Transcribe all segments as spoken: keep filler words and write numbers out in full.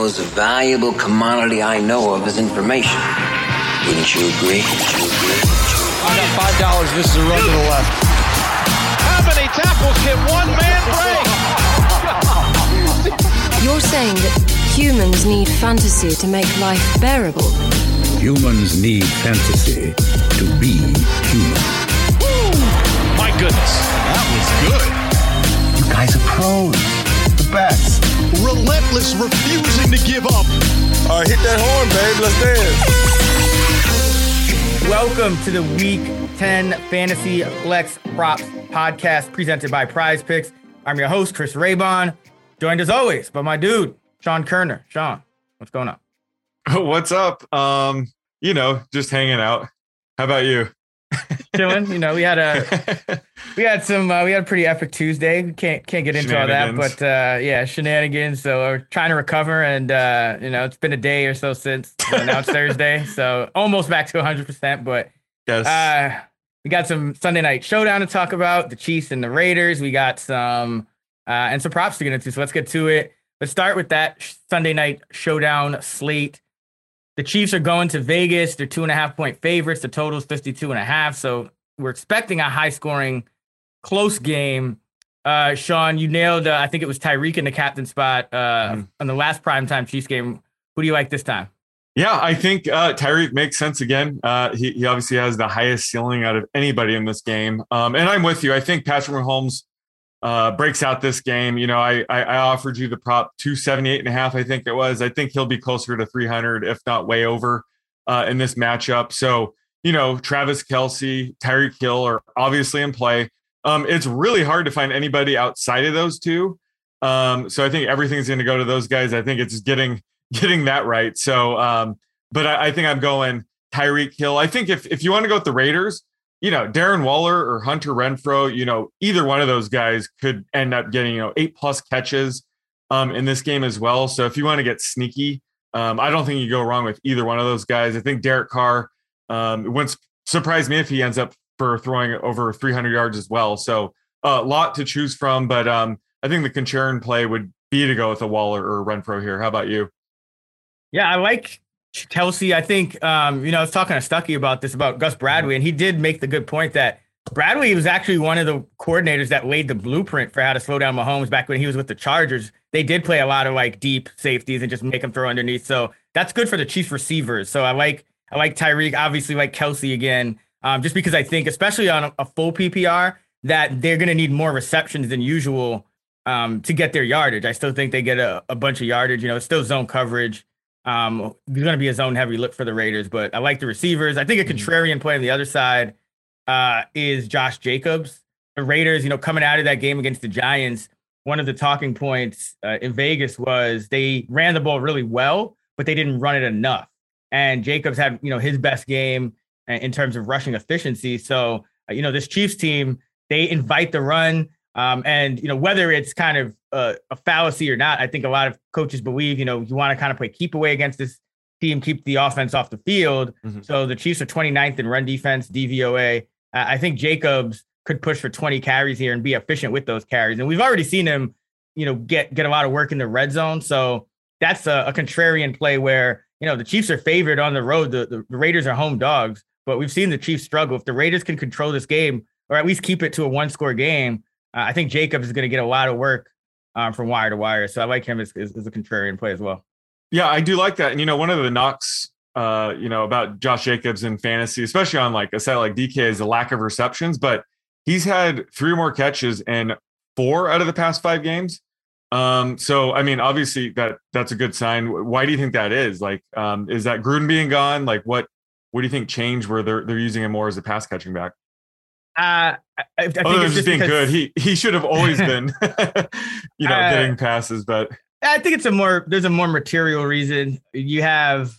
most valuable commodity I know of is information. Wouldn't you agree? I got five dollars. This is a run to the left. How many tackles can one man break? You're saying that humans need fantasy to make life bearable. Humans need fantasy to be human. Woo! My goodness, that was good. You guys are pros. Backs. Relentless, refusing to give up. All right, hit that horn, babe. Let's dance. Welcome to the Week ten Fantasy Flex Props Podcast presented by Prize Picks. I'm your host, Chris Raybon, joined as always by my dude, Sean Kerner. Sean, what's going on? What's up? Um, you know, just hanging out. How about you? Chilling, you know, we had a, we had some, uh, we had a pretty epic Tuesday. We can't, can't get into all that, but uh, yeah, shenanigans. So we're trying to recover, and uh, you know, it's been a day or so since uh, now it's Thursday, so almost back to one hundred percent. But yes, uh, we got some Sunday night showdown to talk about, the Chiefs and the Raiders. We got some uh, and some props to get into. So let's get to it. Let's start with that Sunday night showdown slate. The Chiefs are going to Vegas. They're two and a half point favorites. The total's fifty-two and a half. So we're expecting a high scoring, close game. Uh, Sean, you nailed, uh, I think it was Tyreek in the captain spot uh, mm. on the last primetime Chiefs game. Who do you like this time? Yeah, I think uh, Tyreek makes sense again. Uh, he, he obviously has the highest ceiling out of anybody in this game. Um, and I'm with you. I think Patrick Mahomes uh, breaks out this game. You know, I, I, I offered you the prop two seventy-eight and a half. I think it was, I think he'll be closer to three hundred, if not way over uh, in this matchup. So, you know, Travis Kelce, Tyreek Hill are obviously in play. Um, it's really hard to find anybody outside of those two. Um, so I think everything's going to go to those guys. I think it's getting, getting that right. So, um, but I, I think I'm going Tyreek Hill. I think if, if you want to go with the Raiders, you know, Darren Waller or Hunter Renfrow, you know, either one of those guys could end up getting, you know, eight plus catches um, in this game as well. So if you want to get sneaky, um, I don't think you go wrong with either one of those guys. I think Derek Carr, um, it wouldn't surprise me if he ends up for throwing over three hundred yards as well. So a lot to choose from, but um, I think the concern play would be to go with a Waller or a Renfrow here. How about you? Yeah, I like Kelce. I think, um, you know, I was talking to Stuckey about this, about Gus Bradley, and he did make the good point that Bradley was actually one of the coordinators that laid the blueprint for how to slow down Mahomes back when he was with the Chargers. They did play a lot of like deep safeties and just make him throw underneath. So that's good for the Chiefs receivers. So I like, I like Tyreek, obviously like Kelce again, um, just because I think, especially on a, a full P P R, that they're going to need more receptions than usual um, to get their yardage. I still think they get a, a bunch of yardage, you know, it's still zone coverage. Um, it's going to be a zone heavy look for the Raiders, but I like the receivers. I think a contrarian play on the other side uh, is Josh Jacobs. The Raiders, you know, coming out of that game against the Giants, one of the talking points uh, in Vegas was they ran the ball really well, but they didn't run it enough. And Jacobs had, you know, his best game in terms of rushing efficiency. So, uh, you know, this Chiefs team, they invite the run. Um, and, you know, whether it's kind of a, a fallacy or not, I think a lot of coaches believe, you know, you want to kind of play keep away against this team, keep the offense off the field. Mm-hmm. So the Chiefs are twenty-ninth in run defense, D V O A. Uh, I think Jacobs could push for twenty carries here and be efficient with those carries. And we've already seen him, you know, get, get a lot of work in the red zone. So that's a, a contrarian play where, you know, the Chiefs are favored on the road. The, the, the Raiders are home dogs, but we've seen the Chiefs struggle. If the Raiders can control this game or at least keep it to a one score game, Uh, I think Jacobs is going to get a lot of work um, from wire to wire. So I like him as, as, as a contrarian play as well. Yeah, I do like that. And, you know, one of the knocks, uh, you know, about Josh Jacobs in fantasy, especially on like a site like D K, is the lack of receptions. But he's had three or more catches in four out of the past five games. Um, so, I mean, obviously that that's a good sign. Why do you think that is? Like, um, is that Gruden being gone? Like, what what do you think changed where they're, they're using him more as a pass catching back? Uh, I, I think oh, it's just being because, good. He he should have always been, you know, uh, getting passes. But I think it's a more there's a more material reason. You have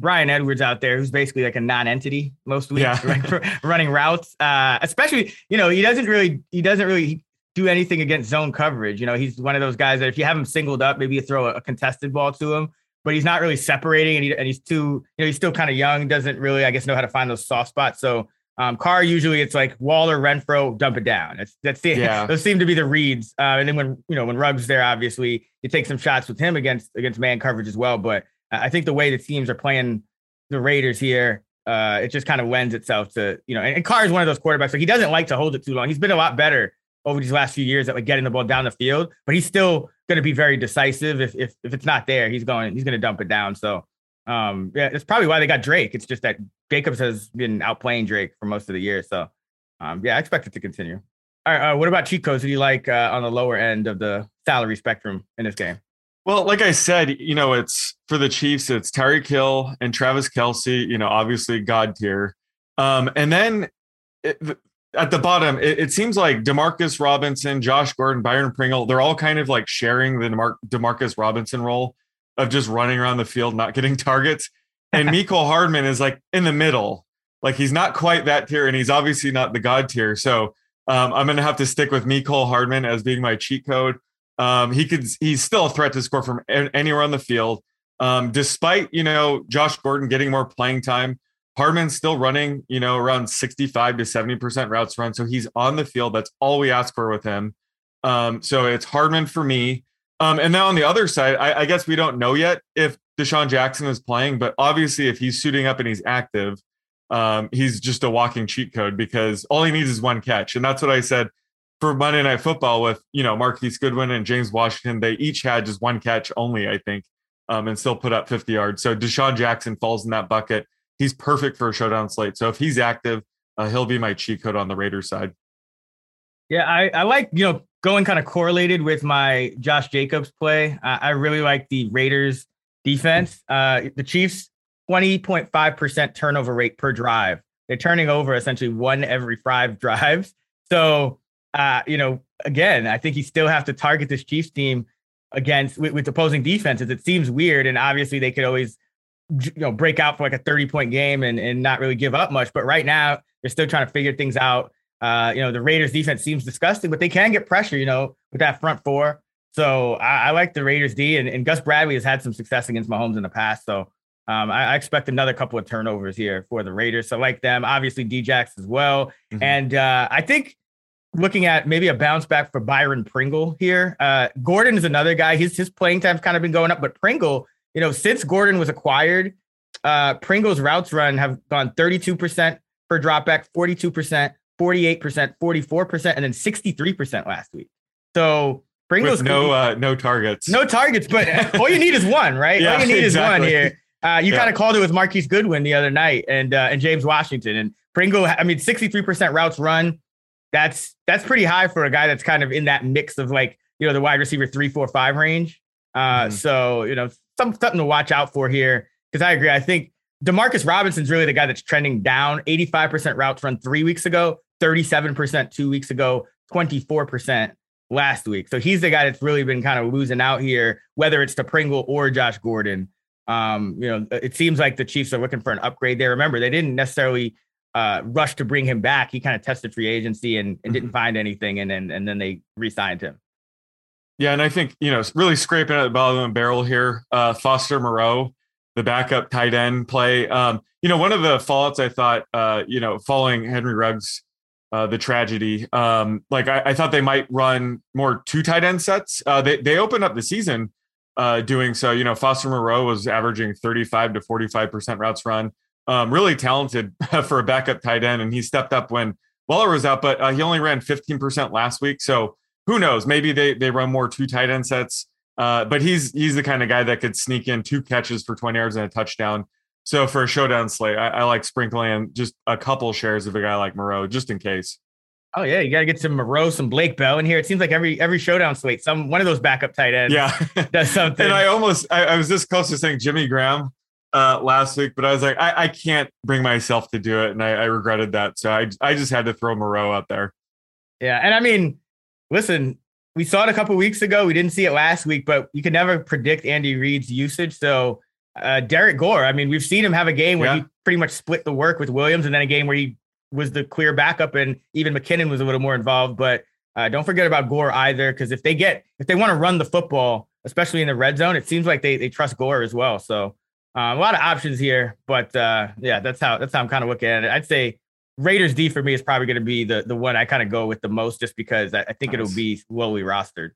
Bryan Edwards out there, who's basically like a non-entity most weeks, yeah. Right, for running routes. Uh, especially, you know, he doesn't really he doesn't really do anything against zone coverage. You know, he's one of those guys that if you have him singled up, maybe you throw a, a contested ball to him. But he's not really separating, and, he, and he's too you know he's still kind of young, doesn't really I guess know how to find those soft spots. So Um, Carr, usually it's like Waller, Renfrow, dump it down. That's that's the, yeah. Those seem to be the reads. Uh, and then when, you know, when Ruggs there, obviously you take some shots with him against, against man coverage as well. But I think the way the teams are playing the Raiders here, uh, it just kind of lends itself to, you know, and, and Carr is one of those quarterbacks. Like, he doesn't like to hold it too long. He's been a lot better over these last few years at like getting the ball down the field, but he's still going to be very decisive. If, if, if it's not there, he's going, he's going to dump it down. So, um, yeah, that's probably why they got Drake. It's just that Jacobs has been outplaying Drake for most of the year. So, um, yeah, I expect it to continue. All right. Uh, what about cheat codes? Who do you like uh, on the lower end of the salary spectrum in this game? Well, like I said, you know, it's for the Chiefs, it's Tyreek Hill and Travis Kelce, you know, obviously God tier. Um, and then it, at the bottom, it, it seems like DeMarcus Robinson, Josh Gordon, Byron Pringle, they're all kind of like sharing the DeMar- DeMarcus Robinson role of just running around the field, not getting targets. And Mecole Hardman is like in the middle. Like, he's not quite that tier, and he's obviously not the God tier. So um, I'm going to have to stick with Mecole Hardman as being my cheat code. Um, he could, he's still a threat to score from anywhere on the field. Um, despite, you know, Josh Gordon getting more playing time, Hardman's still running, you know, around sixty-five to seventy percent routes run. So he's on the field. That's all we ask for with him. Um, so it's Hardman for me. Um, and now on the other side, I, I guess we don't know yet if DeSean Jackson is playing, but obviously if he's suiting up and he's active, um, he's just a walking cheat code, because all he needs is one catch. And that's what I said for Monday Night Football with, you know, Marquise Goodwin and James Washington. They each had just one catch only, I think, um, and still put up fifty yards. So DeSean Jackson falls in that bucket. He's perfect for a showdown slate. So if he's active, uh, he'll be my cheat code on the Raiders side. Yeah, I, I like, you know, going kind of correlated with my Josh Jacobs play. Uh, I really like the Raiders defense. Uh, the Chiefs, twenty point five percent turnover rate per drive. They're turning over essentially one every five drives. So, Uh, you know, again, I think you still have to target this Chiefs team against with, with opposing defenses. It seems weird, and obviously they could always, you know, break out for like a thirty-point game and, and not really give up much. But right now, they're still trying to figure things out. Uh, you know, the Raiders' defense seems disgusting, but they can get pressure, you know, with that front four. So I, I like the Raiders' D, and, and Gus Bradley has had some success against Mahomes in the past. So um, I, I expect another couple of turnovers here for the Raiders. So I like them, obviously D-Jax as well. Mm-hmm. And uh, I think, looking at maybe a bounce back for Byron Pringle here. Uh, Gordon is another guy. His his playing time's kind of been going up, but Pringle, you know, since Gordon was acquired, uh, Pringle's routes run have gone thirty-two percent per dropback, forty-two percent, forty-eight percent, forty-four percent, and then sixty-three percent last week. So Pringle's with no uh, no targets, no targets, but all you need is one, right? Yeah, all you need exactly. is one here. Uh, you yeah. kind of called it with Marquise Goodwin the other night, and uh, and James Washington and Pringle. I mean, sixty-three percent routes run. That's that's pretty high for a guy that's kind of in that mix of like, you know, the wide receiver three, four, five range. Uh, mm-hmm. So, you know, some, something to watch out for here, because I agree. I think DeMarcus Robinson's really the guy that's trending down. eighty-five percent routes run three weeks ago, thirty-seven percent two weeks ago, twenty-four percent last week. So he's the guy that's really been kind of losing out here, whether it's to Pringle or Josh Gordon. Um, you know, it seems like the Chiefs are looking for an upgrade there. Remember, they didn't necessarily – Uh, rushed to bring him back. He kind of tested free agency and, and didn't find anything, and then and, and then they re-signed him. Yeah, and I think, you know, really scraping at the bottom of the barrel here. Uh, Foster Moreau, the backup tight end play. Um, you know, one of the fallouts I thought, uh, you know, following Henry Ruggs, uh, the tragedy. Um, like I, I thought they might run more two tight end sets. Uh, they they opened up the season uh, doing so. You know, Foster Moreau was averaging thirty-five to forty-five percent routes run. Um, really talented for a backup tight end, and he stepped up when Waller was out, but uh, he only ran fifteen percent last week. So who knows? Maybe they they run more two tight end sets. Uh, but he's he's the kind of guy that could sneak in two catches for twenty yards and a touchdown. So for a showdown slate, I, I like sprinkling in just a couple shares of a guy like Moreau, just in case. Oh yeah, you got to get some Moreau, some Blake Bell in here. It seems like every every showdown slate, some one of those backup tight ends, yeah, does something. And I almost I, I was this close to saying Jimmy Graham Uh, last week, but I was like, I, I can't bring myself to do it, and I, I regretted that. So I I just had to throw Moreau out there. Yeah, and I mean, listen, we saw it a couple weeks ago. We didn't see it last week, but you can never predict Andy Reid's usage. So uh, Derek Gore, I mean, we've seen him have a game where yeah. he pretty much split the work with Williams, and then a game where he was the clear backup, and even McKinnon was a little more involved. But uh, don't forget about Gore either, because if they get if they want to run the football, especially in the red zone, it seems like they they trust Gore as well. So. Um, a lot of options here, but uh, yeah, that's how that's how I'm kind of looking at it. I'd say Raiders D for me is probably going to be the, the one I kind of go with the most, just because I, I think nice. it'll be well we rostered.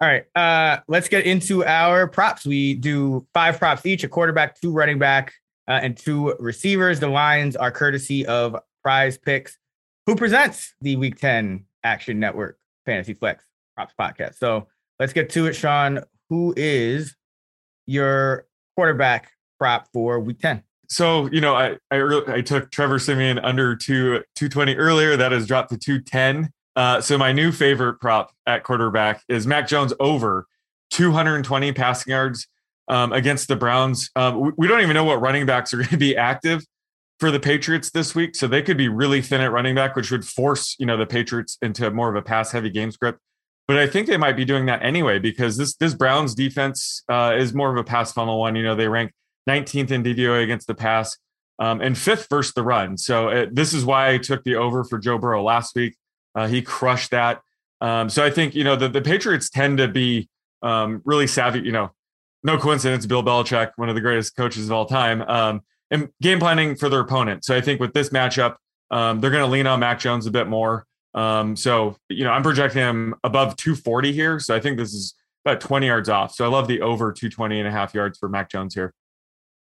All right, uh, let's get into our props. We do five props each, a quarterback, two running back, uh, and two receivers. The lines are courtesy of Prize Picks, who presents the Week ten Action Network Fantasy Flex Props Podcast. So let's get to it, Sean. Who is your quarterback prop for Week ten? So, you know, I I, re- I took Trevor Siemian under two, two twenty earlier. That has dropped to two ten. Uh, so my new favorite prop at quarterback is Mac Jones over two hundred twenty passing yards um, against the Browns. Um, we, we don't even know what running backs are going to be active for the Patriots this week. So they could be really thin at running back, which would force, you know, the Patriots into more of a pass heavy game script. But I think they might be doing that anyway, because this, this Browns defense uh, is more of a pass funnel one. You know, they rank nineteenth in D V O A against the pass um, and fifth versus the run. So it, this is why I took the over for Joe Burrow last week. Uh, he crushed that. Um, so I think, you know, the, the Patriots tend to be um, really savvy. You know, no coincidence, Bill Belichick, one of the greatest coaches of all time, um, and game planning for their opponent. So I think with this matchup, um, they're going to lean on Mac Jones a bit more. Um, so, you know, I'm projecting him above two forty here. So I think this is about twenty yards off. So I love the over two twenty and a half yards for Mac Jones here.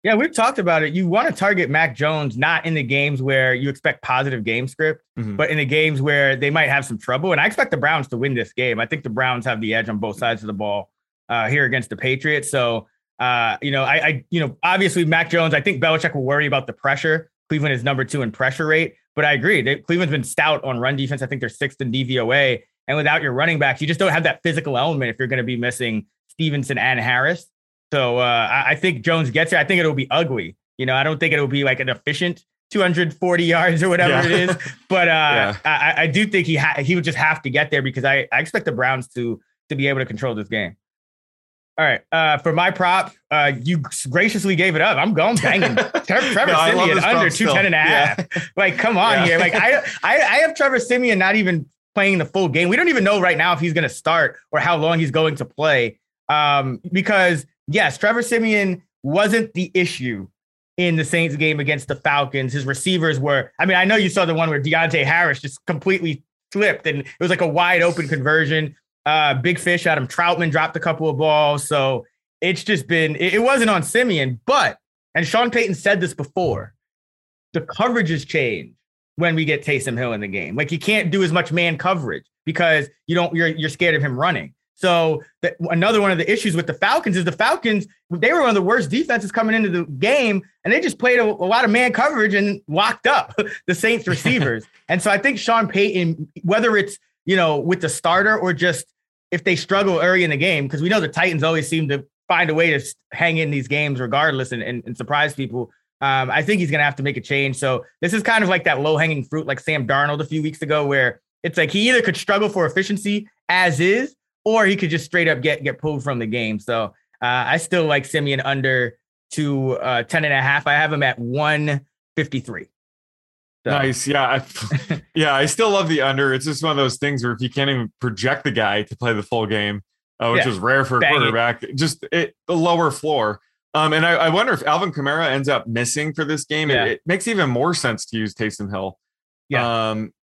Yeah, we've talked about it. You want to target Mac Jones not in the games where you expect positive game script, mm-hmm. but in the games where they might have some trouble. And I expect the Browns to win this game. I think the Browns have the edge on both sides of the ball uh, here against the Patriots. So, uh, you know, I, I, you know, obviously Mac Jones, I think Belichick will worry about the pressure. Cleveland is number two in pressure rate, but I agree. They, Cleveland's been stout on run defense. I think they're sixth in D V O A. And without your running backs, you just don't have that physical element if you're going to be missing Stevenson and Harris. So uh, I think Jones gets it. I think it'll be ugly. You know, I don't think it'll be like an efficient two hundred forty yards or whatever yeah. it is. But uh, yeah. I, I do think he ha- he would just have to get there, because I, I expect the Browns to to be able to control this game. All right. Uh, for my prop, uh, you graciously gave it up. I'm going banging. Trevor, Trevor no, Siemian under two ten and a half. Yeah. Like, come on yeah. here. Like, I, I, I have Trevor Siemian not even playing the full game. We don't even know right now if he's going to start or how long he's going to play um, because – yes, Trevor Siemian wasn't the issue in the Saints game against the Falcons. His receivers were, I mean, I know you saw the one where Diontae Harris just completely flipped, and it was like a wide open conversion. Uh, Big Fish, Adam Troutman dropped a couple of balls. So it's just been, it, it wasn't on Siemian, but, and Sean Payton said this before, the coverages change when we get Taysom Hill in the game. Like, you can't do as much man coverage because you don't, you're, you're scared of him running. So the, another one of the issues with the Falcons is the Falcons, they were one of the worst defenses coming into the game, and they just played a, a lot of man coverage and locked up the Saints receivers. And so I think Sean Payton, whether it's, you know, with the starter or just if they struggle early in the game, because we know the Titans always seem to find a way to hang in these games regardless and, and, and surprise people. Um, I think he's going to have to make a change. So this is kind of like that low-hanging fruit, like Sam Darnold a few weeks ago, where it's like he either could struggle for efficiency as is, or he could just straight up get, get pulled from the game. So uh, I still like Siemian under to uh, ten and a half. I have him at one fifty-three. So. Nice. Yeah. I, yeah. I still love the under. It's just one of those things where if you can't even project the guy to play the full game, uh, which yeah. is rare for a quarterback, just it, the lower floor. Um, and I, I wonder if Alvin Kamara ends up missing for this game. Yeah. It, it makes even more sense to use Taysom Hill. Yeah. Um,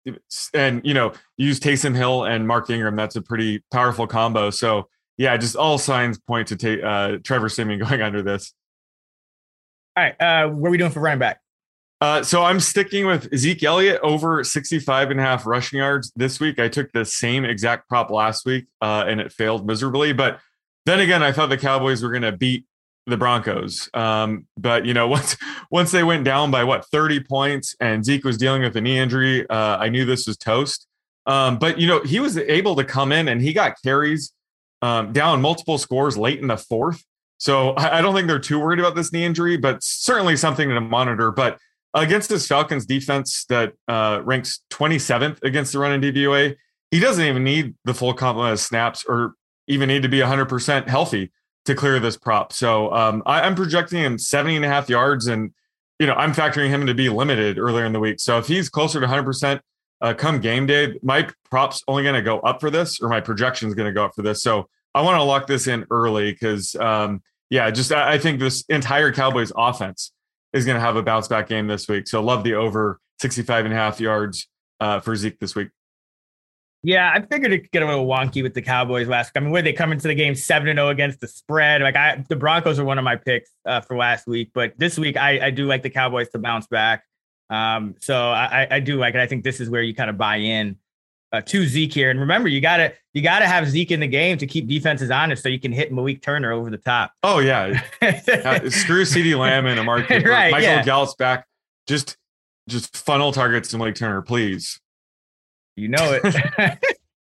and, you know, use Taysom Hill and Mark Ingram. That's a pretty powerful combo. So, yeah, just all signs point to ta- uh, Trevor Siemian going under this. All right. Uh, what are we doing for running back? Uh, so I'm sticking with Zeke Elliott over sixty-five and a half rushing yards this week. I took the same exact prop last week uh, and it failed miserably. But then again, I thought the Cowboys were going to beat the Broncos. Um, but, you know, once once they went down by, what, thirty points, and Zeke was dealing with a knee injury, uh, I knew this was toast. Um, but, you know, he was able to come in, and he got carries um, down multiple scores late in the fourth. So I, I don't think they're too worried about this knee injury, but certainly something to monitor. But against this Falcons defense that uh, ranks twenty-seventh against the run in D V O A, he doesn't even need the full complement of snaps or even need to be one hundred percent healthy to clear this prop. So um, I, I'm projecting him seventy and a half yards, and, you know, I'm factoring him to be limited earlier in the week. So if he's closer to one hundred percent uh, come game day, my prop's only going to go up for this, or my projection is going to go up for this. So I want to lock this in early because, um, yeah, just I, I think this entire Cowboys offense is going to have a bounce back game this week. So love the over sixty-five and a half yards uh, for Zeke this week. Yeah, I figured it could get a little wonky with the Cowboys last week. I mean, where they come into the game seven and oh against the spread. Like I, the Broncos are one of my picks uh, for last week, but this week I, I do like the Cowboys to bounce back. Um, so I, I do like it. I think this is where you kind of buy in uh, to Zeke here. And remember, you gotta you gotta have Zeke in the game to keep defenses honest, so you can hit Malik Turner over the top. Oh yeah, uh, screw CeeDee Lamb and Amari Cooper. Right, Michael yeah. Gallup's back. Just just funnel targets to Malik Turner, please. You know it.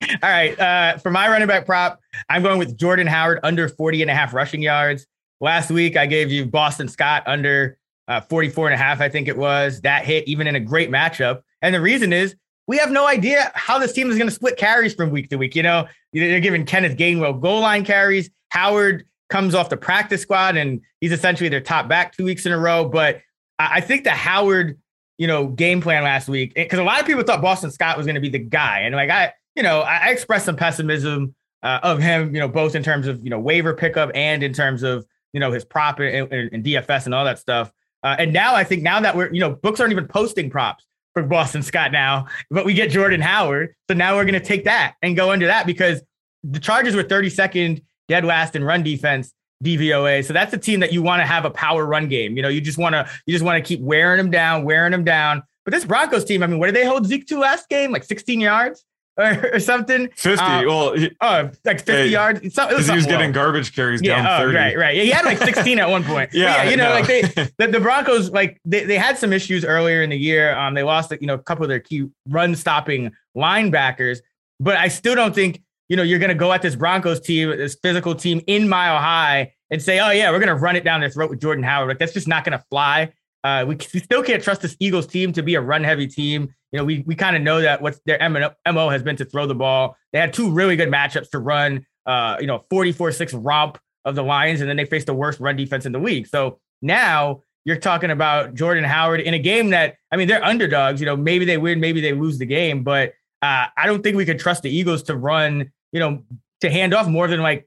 All right. Uh, for my running back prop, I'm going with Jordan Howard under forty and a half rushing yards. Last week, I gave you Boston Scott under uh, forty-four and a half. I think it was that hit, even in a great matchup. And the reason is we have no idea how this team is going to split carries from week to week. You know, they're giving Kenneth Gainwell goal line carries. Howard comes off the practice squad and he's essentially their top back two weeks in a row. But I, I think the Howard, you know, game plan last week, because a lot of people thought Boston Scott was going to be the guy. And like, I, you know, I expressed some pessimism uh, of him, you know, both in terms of, you know, waiver pickup and in terms of, you know, his prop and, and D F S and all that stuff. Uh, and now I think now that we're, you know, books aren't even posting props for Boston Scott now, but we get Jordan Howard. So now we're going to take that and go under that because the Chargers were thirty-second dead last in run defense, D V O A. So that's a team that you want to have a power run game. You know, you just want to, you just want to keep wearing them down, wearing them down. But this Broncos team, I mean, what did they hold Zeke to last game? Like sixteen yards or, or something? fifty. Um, well, he, oh, like fifty hey, yards. So, he was getting garbage carries yeah, down oh, thirty. Right, right. Yeah, he had like sixteen at one point. yeah, yeah, you know, no. like they, the, the Broncos, like they, they had some issues earlier in the year. Um, they lost, you know, a couple of their key run stopping linebackers, but I still don't think, you know, you're going to go at this Broncos team, this physical team in Mile High and say, oh, yeah, we're going to run it down their throat with Jordan Howard. Like, that's just not going to fly. Uh, we, we still can't trust this Eagles team to be a run-heavy team. You know, we we kind of know that what their M O has been to throw the ball. They had two really good matchups to run, uh, you know, forty-four six romp of the Lions, and then they faced the worst run defense in the league. So now you're talking about Jordan Howard in a game that, I mean, they're underdogs. You know, maybe they win, maybe they lose the game, but uh, I don't think we could trust the Eagles to run, you know, to hand off more than like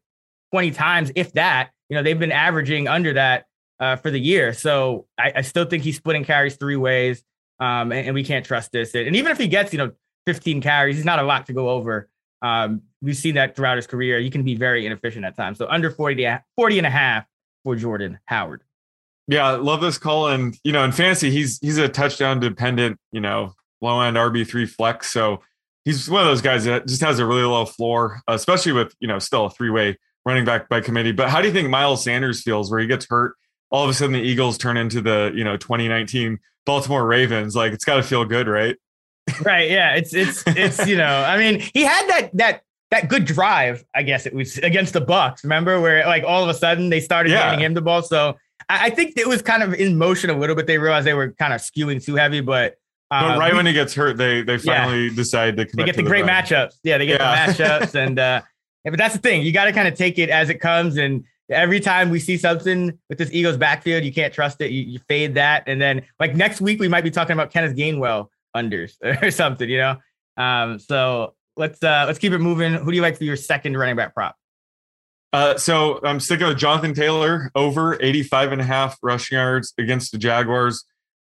twenty times, if that. You know, they've been averaging under that uh, for the year. So I, I still think he's splitting carries three ways, um, and, and we can't trust this. And even if he gets, you know, fifteen carries, he's not a lot to go over. Um, we've seen that throughout his career. He can be very inefficient at times. So under forty, forty and a half for Jordan Howard. Yeah, I love this call. And, you know, in fantasy, he's he's a touchdown dependent, you know, low end R B three flex. So he's one of those guys that just has a really low floor, especially with, you know, still a three-way running back by committee. But how do you think Miles Sanders feels where he gets hurt? All of a sudden the Eagles turn into the, you know, twenty nineteen Baltimore Ravens. Like, it's got to feel good, right? Right. Yeah. It's, it's, it's, you know, I mean, he had that, that, that good drive, I guess it was against the Bucs. Remember where like all of a sudden they started yeah. getting him the ball. So I, I think it was kind of in motion a little bit. They realized they were kind of skewing too heavy, but But right um, when he gets hurt, they they finally yeah. decide to they get the, the great run. matchups. Yeah, they get yeah. the matchups, and uh, but that's the thing. You got to kind of take it as it comes. And every time we see something with this Eagles backfield, you can't trust it. You, you fade that, and then like next week we might be talking about Kenneth Gainwell unders or something, you know. Um, so let's uh, let's keep it moving. Who do you like for your second running back prop? Uh, so I'm sticking with Jonathan Taylor over eighty-five and a half rushing yards against the Jaguars.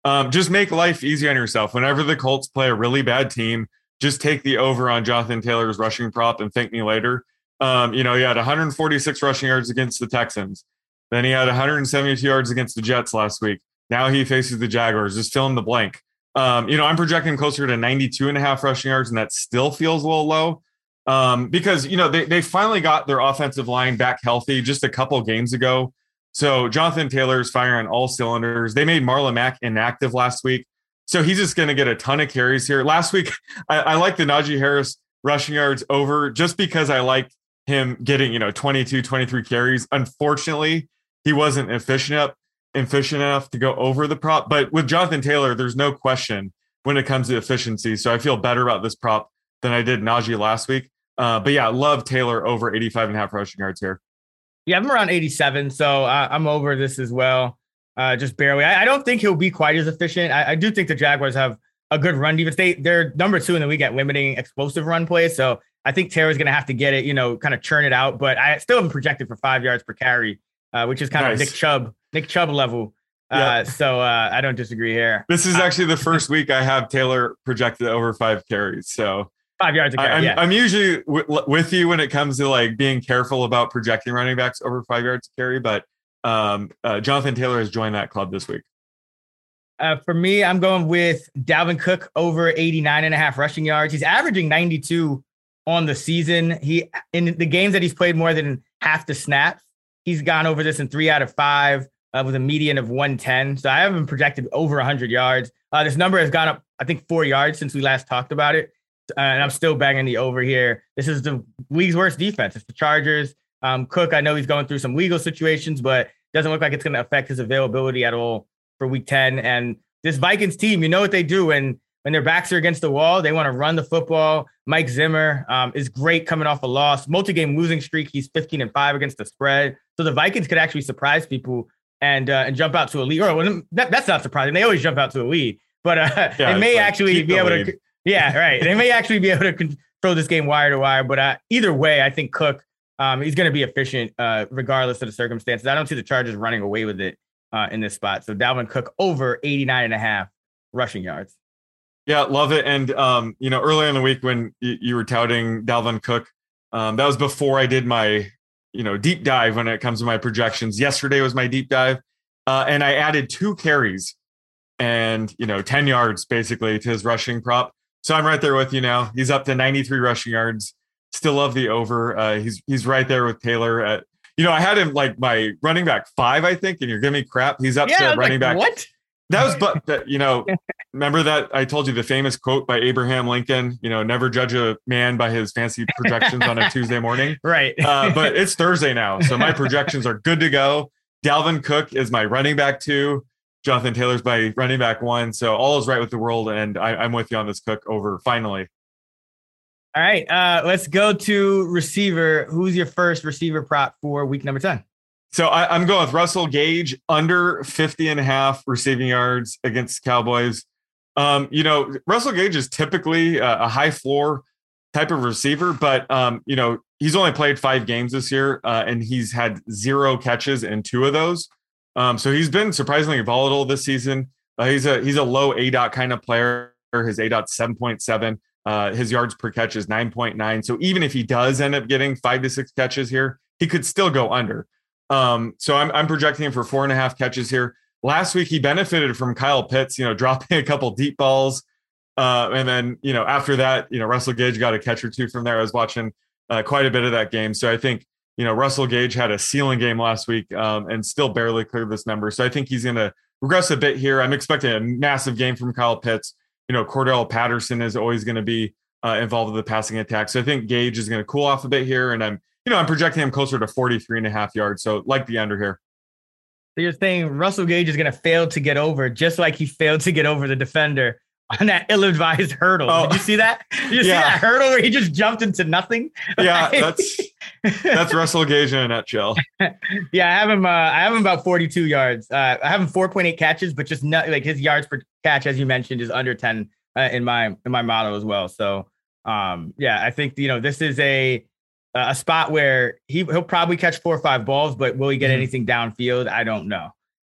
Um, just make life easy on yourself. Whenever the Colts play a really bad team, just take the over on Jonathan Taylor's rushing prop and thank me later. Um, you know, he had one hundred forty-six rushing yards against the Texans. Then he had one hundred seventy-two yards against the Jets last week. Now he faces the Jaguars. Just fill in the blank. Um, you know, I'm projecting closer to ninety-two and a half rushing yards, and that still feels a little low um, because, you know, they, they finally got their offensive line back healthy just a couple games ago. So Jonathan Taylor is firing on all cylinders. They made Marlon Mack inactive last week. So he's just going to get a ton of carries here. Last week, I, I like the Najee Harris rushing yards over just because I like him getting, you know, twenty-two, twenty-three carries. Unfortunately, he wasn't efficient up, efficient enough to go over the prop. But with Jonathan Taylor, there's no question when it comes to efficiency. So I feel better about this prop than I did Najee last week. Uh, but yeah, I love Taylor over eighty-five and a half rushing yards here. Yeah, I'm around eighty-seven, so uh, I'm over this as well, uh, just barely. I, I don't think he'll be quite as efficient. I, I do think the Jaguars have a good run defense. They, they're number two in the league at limiting explosive run plays, so I think Taylor's going to have to get it, you know, kind of churn it out. But I still haven't projected for five yards per carry, uh, which is kind nice. of Nick Chubb, Nick Chubb level Uh, so uh, I don't disagree here. This is actually the first week I have Taylor projected over five carries. So five yards a carry. I'm, yeah. I'm usually w- with you when it comes to like being careful about projecting running backs over five yards a carry. But um, uh, Jonathan Taylor has joined that club this week. Uh, for me, I'm going with Dalvin Cook over eighty-nine and a half rushing yards. He's averaging ninety-two on the season. He in the games that he's played more than half the snaps, he's gone over this in three out of five. Uh, with a median of one ten. So I haven't projected over one hundred yards. Uh, this number has gone up, I think, four yards since we last talked about it. Uh, and I'm still banging the over here. This is the league's worst defense. It's the Chargers. Um, Cook, I know he's going through some legal situations, but doesn't look like it's going to affect his availability at all for week ten. And this Vikings team, you know what they do when, when their backs are against the wall. They want to run the football. Mike Zimmer um, is great coming off a loss. Multi-game losing streak. He's fifteen and five against the spread. So the Vikings could actually surprise people and uh, and jump out to a lead. Or well, that, that's not surprising. They always jump out to a lead, but uh, yeah, they may like, actually be able lead. to. Yeah, right. They may actually be able to control this game wire to wire. But uh, either way, I think Cook um, he's going to be efficient uh, regardless of the circumstances. I don't see the Chargers running away with it uh, in this spot. So Dalvin Cook over eighty-nine and a half rushing yards. Yeah, love it. And um, you know, earlier in the week when you, you were touting Dalvin Cook, um, that was before I did my, you know, deep dive when it comes to my projections. Yesterday was my deep dive. Uh, and I added two carries and, you know, ten yards basically to his rushing prop. So I'm right there with you now. He's up to ninety-three rushing yards. Still love the over. Uh, he's, he's right there with Taylor. At, you know, I had him like my running back five, I think, and you're giving me crap. He's up yeah, to running like, back. What? That was, but that, you know, remember that I told you the famous quote by Abraham Lincoln, you know, never judge a man by his fancy projections on a Tuesday morning. Right. Uh, but it's Thursday now. So my projections are good to go. Dalvin Cook is my running back two. Jonathan Taylor's my running back one. So all is right with the world. And I, I'm with you on this Cook over finally. All right. Uh, let's go to receiver. Who's your first receiver prop for week number ten? So I, I'm going with Russell Gage under fifty and a half receiving yards against Cowboys. Um, you know, Russell Gage is typically a, a high floor type of receiver, but um, you know, he's only played five games this year uh, and he's had zero catches in two of those. Um, so he's been surprisingly volatile this season. Uh, he's a, he's a low A DOT kind of player. His A DOT's seven point seven, uh, his yards per catch is nine point nine. So even if he does end up getting five to six catches here, he could still go under. Um, so I'm, I'm projecting him for four and a half catches here. Last week, he benefited from Kyle Pitts, you know, dropping a couple deep balls. Uh, and then, you know, after that, you know, Russell Gage got a catch or two from there. I was watching uh, quite a bit of that game. So I think, you know, Russell Gage had a ceiling game last week um, and still barely cleared this number. So I think he's going to regress a bit here. I'm expecting a massive game from Kyle Pitts. You know, Cordell Patterson is always going to be uh, involved with the passing attack. So I think Gage is going to cool off a bit here. And I'm, You know, I'm projecting him closer to forty-three and a half yards. So like the under here. So you're saying Russell Gage is going to fail to get over, just like he failed to get over the defender on that ill-advised hurdle. Oh. Did you see that? Did you yeah. see that hurdle where he just jumped into nothing? Yeah, that's that's Russell Gage in a nutshell. yeah, I have him. Uh, I have him about forty-two yards. Uh, I have him four point eight catches, but just not like his yards per catch, as you mentioned, is under ten uh, in my in my model as well. So um, yeah, I think you know this is a. Uh, a spot where he, he'll probably catch four or five balls, but will he get mm-hmm. anything downfield? I don't know.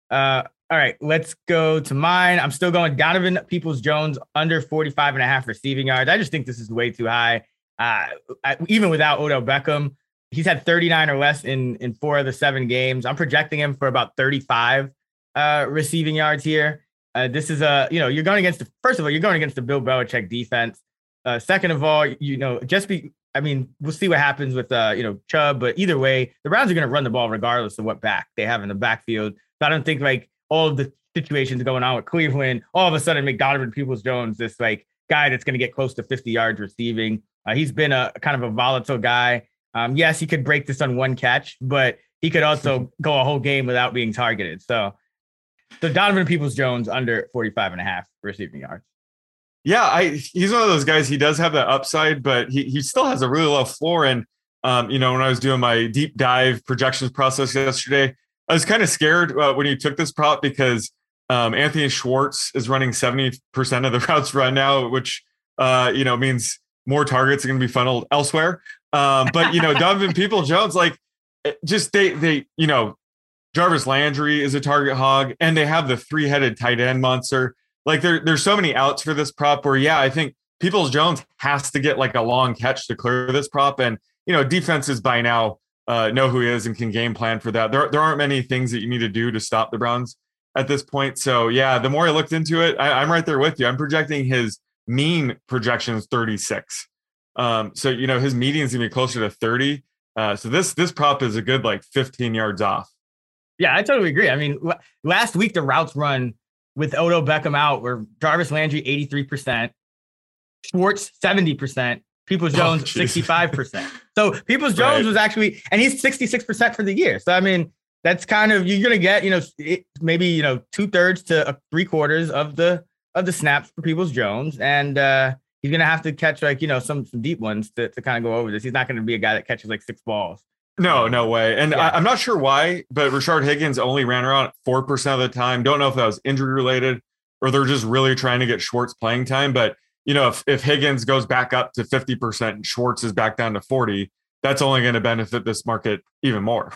Uh, all right, let's go to mine. I'm still going Donovan Peoples-Jones under forty-five and a half receiving yards. I just think this is way too high. Uh, I, even without Odell Beckham, he's had thirty-nine or less in, in four of the seven games. I'm projecting him for about thirty-five uh, receiving yards here. Uh, this is a, you know, you're going against, the, first of all, you're going against the Bill Belichick defense. Uh, second of all, you know, just be, I mean, we'll see what happens with, uh, you know, Chubb, but either way, the Browns are going to run the ball regardless of what back they have in the backfield. So I don't think like all of the situations going on with Cleveland, all of a sudden make Donovan Peoples-Jones this like guy that's going to get close to fifty yards receiving. Uh, he's been a kind of a volatile guy. Um, yes, he could break this on one catch, but he could also go a whole game without being targeted. So, so Donovan Peoples-Jones under forty-five and a half receiving yards. Yeah, I, he's one of those guys. He does have that upside, but he he still has a really low floor. And, um, you know, when I was doing my deep dive projections process yesterday, I was kind of scared uh, when you took this prop because um, Anthony Schwartz is running seventy percent of the routes run now, which, uh, you know, means more targets are going to be funneled elsewhere. Um, but, you know, Donovan Peoples-Jones, like just they, they, you know, Jarvis Landry is a target hog, and they have the three-headed tight end monster. Like, there, there's so many outs for this prop where, yeah, I think Peoples-Jones has to get, like, a long catch to clear this prop. And, you know, defenses by now uh, know who he is and can game plan for that. There, there aren't many things that you need to do to stop the Browns at this point. So, yeah, the more I looked into it, I, I'm right there with you. I'm projecting his mean projection is thirty-six. Um, so, you know, his median is going to be closer to thirty. Uh, so this this prop is a good, like, fifteen yards off. Yeah, I totally agree. I mean, last week, the routes run with Odell Beckham out were Jarvis Landry, eighty-three percent, Schwartz, seventy percent, Peoples-Jones, oh, sixty-five percent. So Peoples-Jones right. was actually, and he's sixty-six percent for the year. So, I mean, that's kind of, you're going to get, you know, it, maybe, you know, two thirds to three quarters of the, of the snaps for Peoples-Jones. And uh, he's going to have to catch, like, you know, some, some deep ones to, to kind of go over this. He's not going to be a guy that catches like six balls. No, no way. And yeah. I, I'm not sure why, but Rashard Higgins only ran around four percent of the time. Don't know if that was injury related or they're just really trying to get Schwartz playing time. But, you know, if, if Higgins goes back up to fifty percent and Schwartz is back down to forty, that's only going to benefit this market even more.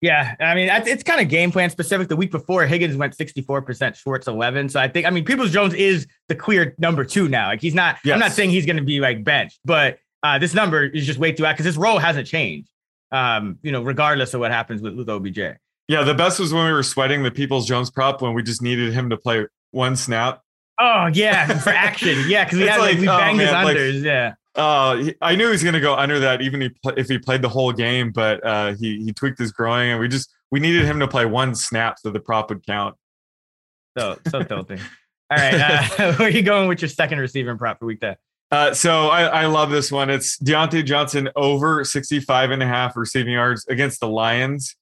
Yeah. I mean, it's kind of game plan specific. The week before, Higgins went sixty-four percent, Schwartz eleven. So I think, I mean, Peoples-Jones is the clear number two now. Like, he's not, yes. I'm not saying he's going to be like benched, but uh, this number is just way too high because his role hasn't changed. Um, you know, regardless of what happens with, with O B J. Yeah, the best was when we were sweating the Peoples-Jones prop when we just needed him to play one snap. Oh, yeah, for action. Yeah, because we had like, like we banged oh, his unders. Like, yeah. Uh, I knew he was going to go under that even if he, play, if he played the whole game, but uh, he, he tweaked his groin and we just we needed him to play one snap so the prop would count. So, so tilting. All right, uh, where are you going with your second receiving prop for week ten? Uh, so I, I love this one. It's Diontae Johnson over sixty-five and a half receiving yards against the Lions.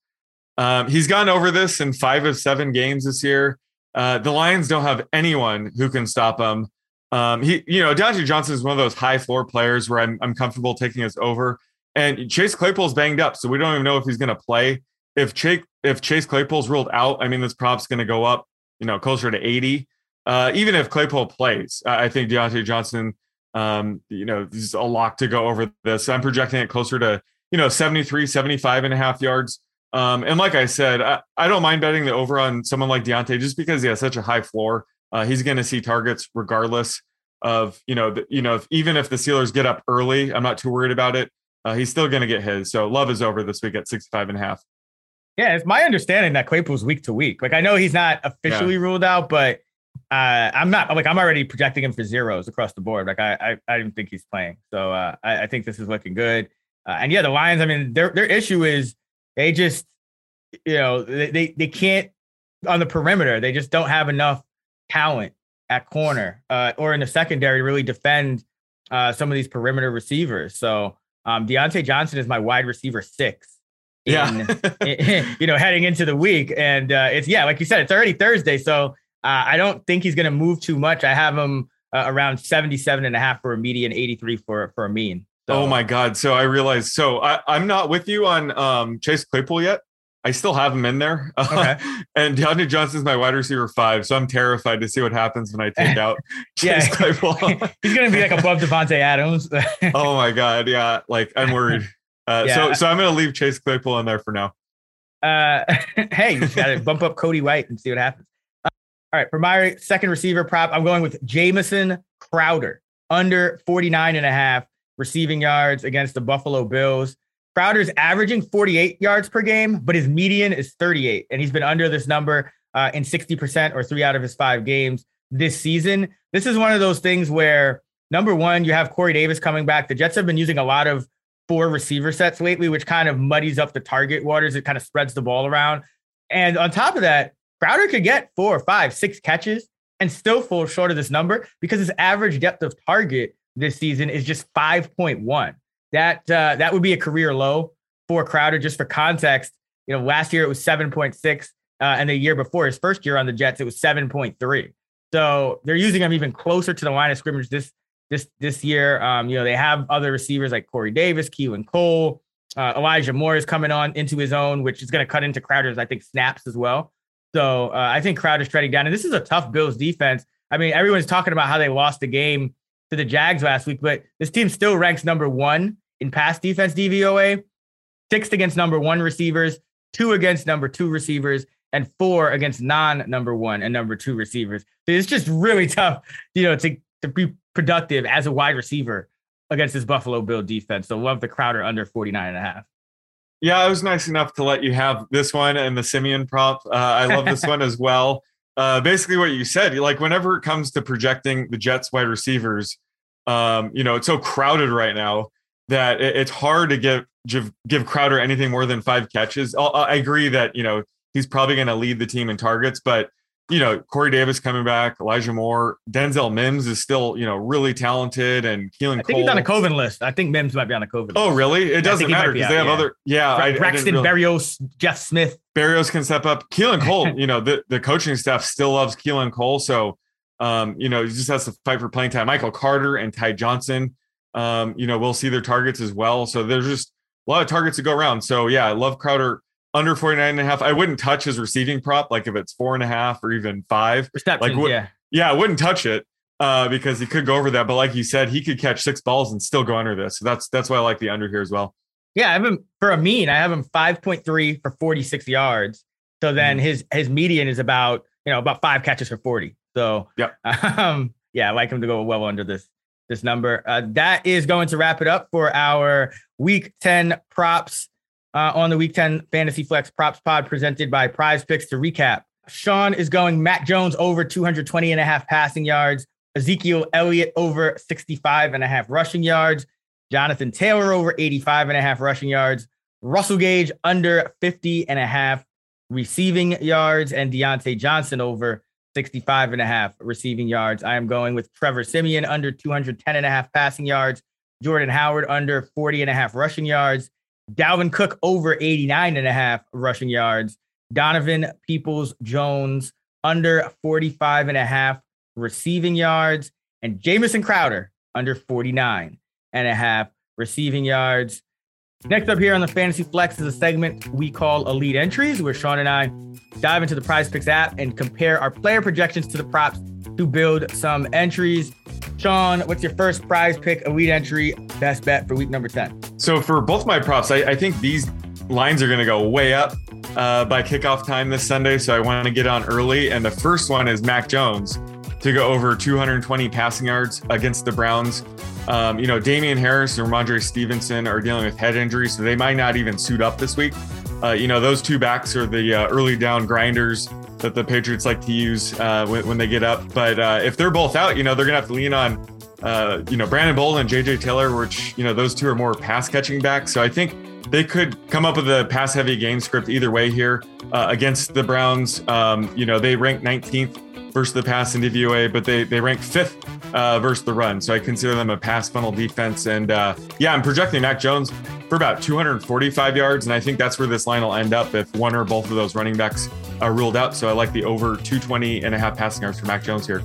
Um, he's gone over this in five of seven games this year. Uh, the Lions don't have anyone who can stop him. Um, he, you know, Diontae Johnson is one of those high floor players where I'm, I'm comfortable taking us over. And Chase Claypool's banged up, so we don't even know if he's going to play. If Chase if Chase Claypool's ruled out, I mean, this prop's going to go up, you know, closer to eighty. Uh, even if Claypool plays, I, I think Diontae Johnson. Um, you know, there's a lot to go over this. I'm projecting it closer to, you know, seventy-three, seventy-five and a half yards. Um, and like I said, I, I don't mind betting the over on someone like Diontae just because he has such a high floor. Uh, he's going to see targets regardless of, you know, the, you know, if, even if the Steelers get up early, I'm not too worried about it. Uh, he's still going to get his. So love is over this week at sixty-five and a half. Yeah. It's my understanding that Claypool's week to week. Like, I know he's not officially yeah. ruled out, but Uh, I'm not like I'm already projecting him for zeros across the board. Like I, I, I don't think he's playing. So uh, I, I think this is looking good. Uh, and yeah, the Lions. I mean, their their issue is they just, you know, they, they they can't on the perimeter. They just don't have enough talent at corner uh, or in the secondary to really defend uh, some of these perimeter receivers. So um, Diontae Johnson is my wide receiver six. In, yeah. in, you know, heading into the week, and uh, it's yeah, like you said, it's already Thursday, so. Uh, I don't think he's going to move too much. I have him uh, around seventy-seven and a half for a median, eighty-three for, for a mean. So. Oh my God. So I realized, so I, I'm not with you on um, Chase Claypool yet. I still have him in there. Okay. And Diontae Johnson is my wide receiver five. So I'm terrified to see what happens when I take out Chase Claypool. He's going to be like above Devontae Adams. Oh my God. Yeah. Like I'm worried. Uh, yeah. So, so I'm going to leave Chase Claypool in there for now. Uh, hey, you got to bump up Cody White and see what happens. All right, for my second receiver prop, I'm going with Jameson Crowder, under forty-nine and a half receiving yards against the Buffalo Bills. Crowder's averaging forty-eight yards per game, but his median is thirty-eight, and he's been under this number uh, in sixty percent or three out of his five games this season. This is one of those things where, number one, you have Corey Davis coming back. The Jets have been using a lot of four receiver sets lately, which kind of muddies up the target waters. It kind of spreads the ball around. And on top of that, Crowder could get four, five, six catches and still fall short of this number because his average depth of target this season is just five point one. That uh, that would be a career low for Crowder. Just for context, you know, last year it was seven point six, uh, and the year before, his first year on the Jets, it was seven point three. So they're using him even closer to the line of scrimmage this this this year. Um, you know, they have other receivers like Corey Davis, Keelan Cole, uh, Elijah Moore is coming on into his own, which is going to cut into Crowder's, I think, snaps as well. So uh, I think Crowder's treading down. And this is a tough Bills defense. I mean, everyone's talking about how they lost the game to the Jags last week, but this team still ranks number one in pass defense D V O A, sixth against number one receivers, two against number two receivers, and four against non-number one and number two receivers. It's just really tough, you know, to, to be productive as a wide receiver against this Buffalo Bill defense. So love the Crowder under forty-nine and a half. Yeah, I was nice enough to let you have this one and the Siemian prop. Uh, I love this one as well. Uh, basically what you said, like whenever it comes to projecting the Jets wide receivers, um, you know, it's so crowded right now that it, it's hard to give, give, give Crowder anything more than five catches. I'll, I agree that, you know, he's probably going to lead the team in targets, but, you know, Corey Davis coming back, Elijah Moore, Denzel Mims is still, you know, really talented, and Keelan Cole. I think Cole. He's on a COVID list. I think Mims might be on a COVID list. Oh, really? It doesn't matter because they have yeah. other, yeah. Bra- I, Braxton, I Berrios, Jeff Smith. Berrios can step up. Keelan Cole, you know, the, the coaching staff still loves Keelan Cole. So, um, you know, he just has to fight for playing time. Michael Carter and Ty Johnson, um, you know, we'll see their targets as well. So there's just a lot of targets to go around. So, yeah, I love Crowder. Under forty-nine and a half, I wouldn't touch his receiving prop. Like if it's four and a half or even five, like would, yeah. yeah, I wouldn't touch it uh, because he could go over that. But like you said, he could catch six balls and still go under this. So that's, that's why I like the under here as well. Yeah. I have him for a mean, I have him five point three for forty-six yards. So then mm-hmm. his, his median is about, you know, about five catches for forty. So yep. um, yeah, I like him to go well under this, this number. Uh, that is going to wrap it up for our week ten props. Uh, on the Week ten Fantasy Flex Props Pod presented by Prize Picks. To recap, Sean is going Mac Jones over two hundred twenty and a half passing yards, Ezekiel Elliott over sixty-five and a half rushing yards, Jonathan Taylor over eighty-five and a half rushing yards, Russell Gage under fifty and a half receiving yards, and Diontae Johnson over sixty-five and a half receiving yards. I am going with Trevor Siemian under two hundred ten and a half passing yards, Jordan Howard under forty and a half rushing yards, Dalvin Cook over eighty-nine and a half rushing yards, Donovan Peoples-Jones under forty-five and a half receiving yards, and Jameson Crowder under forty-nine and a half receiving yards. Next up here on the Fantasy Flex is a segment we call Elite Entries, where Sean and I dive into the Prize Picks app and compare our player projections to the props to build some entries. Sean, what's your first Prize Pick Elite Entry best bet for week number ten? So for both my props, I, I think these lines are going to go way up uh, by kickoff time this Sunday. So I want to get on early. And the first one is Mac Jones to go over two hundred twenty passing yards against the Browns. Um, you know, Damian Harris and Ramondre Stevenson are dealing with head injuries, so they might not even suit up this week. Uh, you know, those two backs are the uh, early down grinders that the Patriots like to use uh, when, when they get up. But uh, if they're both out, you know, they're going to have to lean on, uh, you know, Brandon Bolden and J J Taylor, which, you know, those two are more pass catching backs. So I think they could come up with a pass heavy game script either way here uh, against the Browns. Um, you know, they rank nineteenth versus the pass in D V O A, but they, they rank fifth uh, versus the run. So I consider them a pass funnel defense. And uh, yeah, I'm projecting Mac Jones for about two hundred forty-five yards. And I think that's where this line will end up if one or both of those running backs are ruled out. So I like the over two hundred twenty and a half passing yards for Mac Jones here.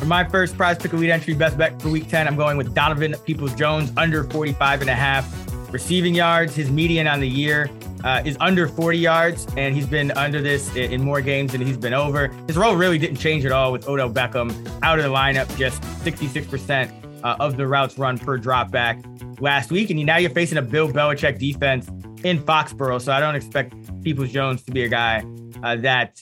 For my first Prize Pick Elite Entry best bet for week ten, I'm going with Donovan Peoples-Jones under forty-five and a half receiving yards. His median on the year uh, is under forty yards, and he's been under this in more games than he's been over. His role really didn't change at all with Odell Beckham out of the lineup, just sixty-six percent uh, of the routes run per drop back last week. And now you're facing a Bill Belichick defense in Foxborough, so I don't expect Peoples-Jones to be a guy uh, that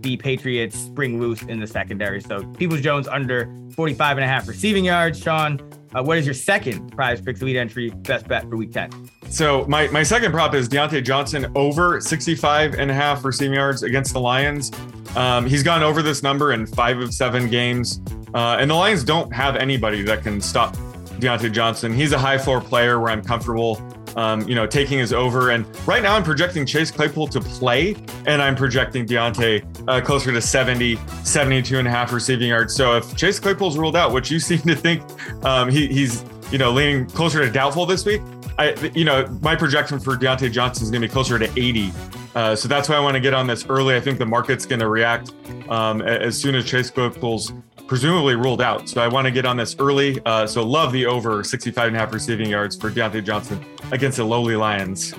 the Patriots spring loose in the secondary. So Peoples-Jones under forty-five and a half receiving yards. Sean, uh, what is your second Prize Picks Elite Entry best bet for week ten? So my, my second prop is Diontae Johnson over sixty-five and a half receiving yards against the Lions. Um, he's gone over this number in five of seven games. Uh, and the Lions don't have anybody that can stop Diontae Johnson. He's a high floor player where I'm comfortable Um, you know, taking is over. And right now I'm projecting Chase Claypool to play, and I'm projecting Diontae uh, closer to seventy, seventy-two and a half receiving yards. So if Chase Claypool's ruled out, which you seem to think um, he, he's, you know, leaning closer to doubtful this week, I, you know, my projection for Diontae Johnson is going to be closer to eighty. Uh, so that's why I want to get on this early. I think the market's going to react um, as soon as Chase Claypool's presumably ruled out. So I want to get on this early. Uh, so love the over sixty-five and a half receiving yards for Diontae Johnson against the lowly Lions.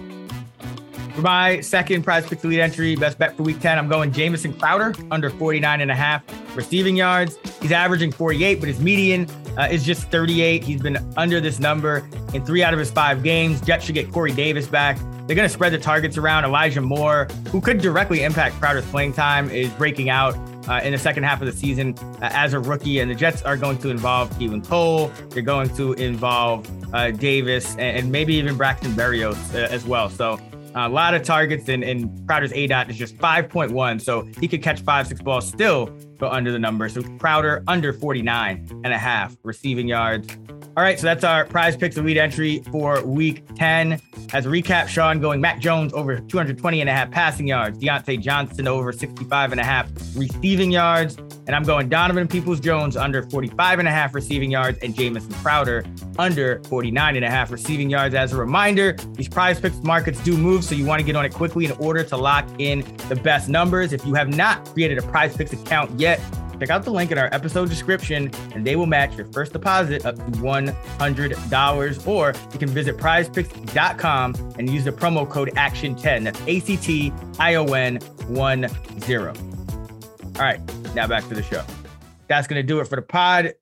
For my second Prize Picks Elite Entry best bet for week ten, I'm going Jameson Crowder under forty-nine and a half receiving yards. He's averaging forty-eight, but his median uh, is just thirty-eight. He's been under this number in three out of his five games. Jets should get Corey Davis back. They're going to spread the targets around. Elijah Moore, who could directly impact Crowder's playing time, is breaking out uh, in the second half of the season uh, as a rookie. And the Jets are going to involve Keelan Cole. They're going to involve uh, Davis and, and maybe even Braxton Berrios uh, as well. So a lot of targets, and, and Crowder's A DOT is just five point one. So he could catch five, six balls still, but under the number. So Crowder under forty-nine and a half receiving yards. All right, so that's our Prize Picks Elite entry for week ten. As a recap, Sean going Mac Jones over two hundred twenty and a half passing yards, Diontae Johnson over sixty-five and a half receiving yards, and I'm going Donovan Peoples-Jones under forty-five and a half receiving yards and Jameson Crowder under forty-nine and a half receiving yards. As a reminder, these Prize Picks markets do move, so you want to get on it quickly in order to lock in the best numbers. If you have not created a Prize Picks account yet, check out the link in our episode description, and they will match your first deposit up to one hundred dollars. Or you can visit prize picks dot com and use the promo code action ten. That's A C T I O N one zero. All right, now back to the show. That's going to do it for the pod.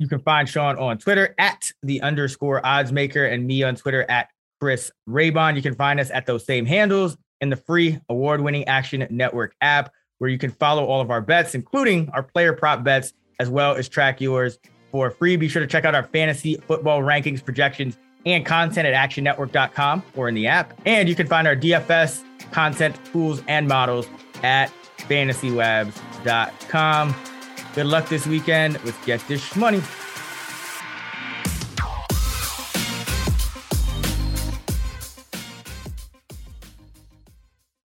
You can find Sean on Twitter at the underscore oddsmaker and me on Twitter at Chris Raybon. You can find us at those same handles in the free award-winning Action Network app, where you can follow all of our bets, including our player prop bets, as well as track yours for free. Be sure to check out our fantasy football rankings, projections, and content at action network dot com or in the app. And you can find our D F S content, tools, and models at fantasy labs dot com. Good luck this weekend. Let's get this money.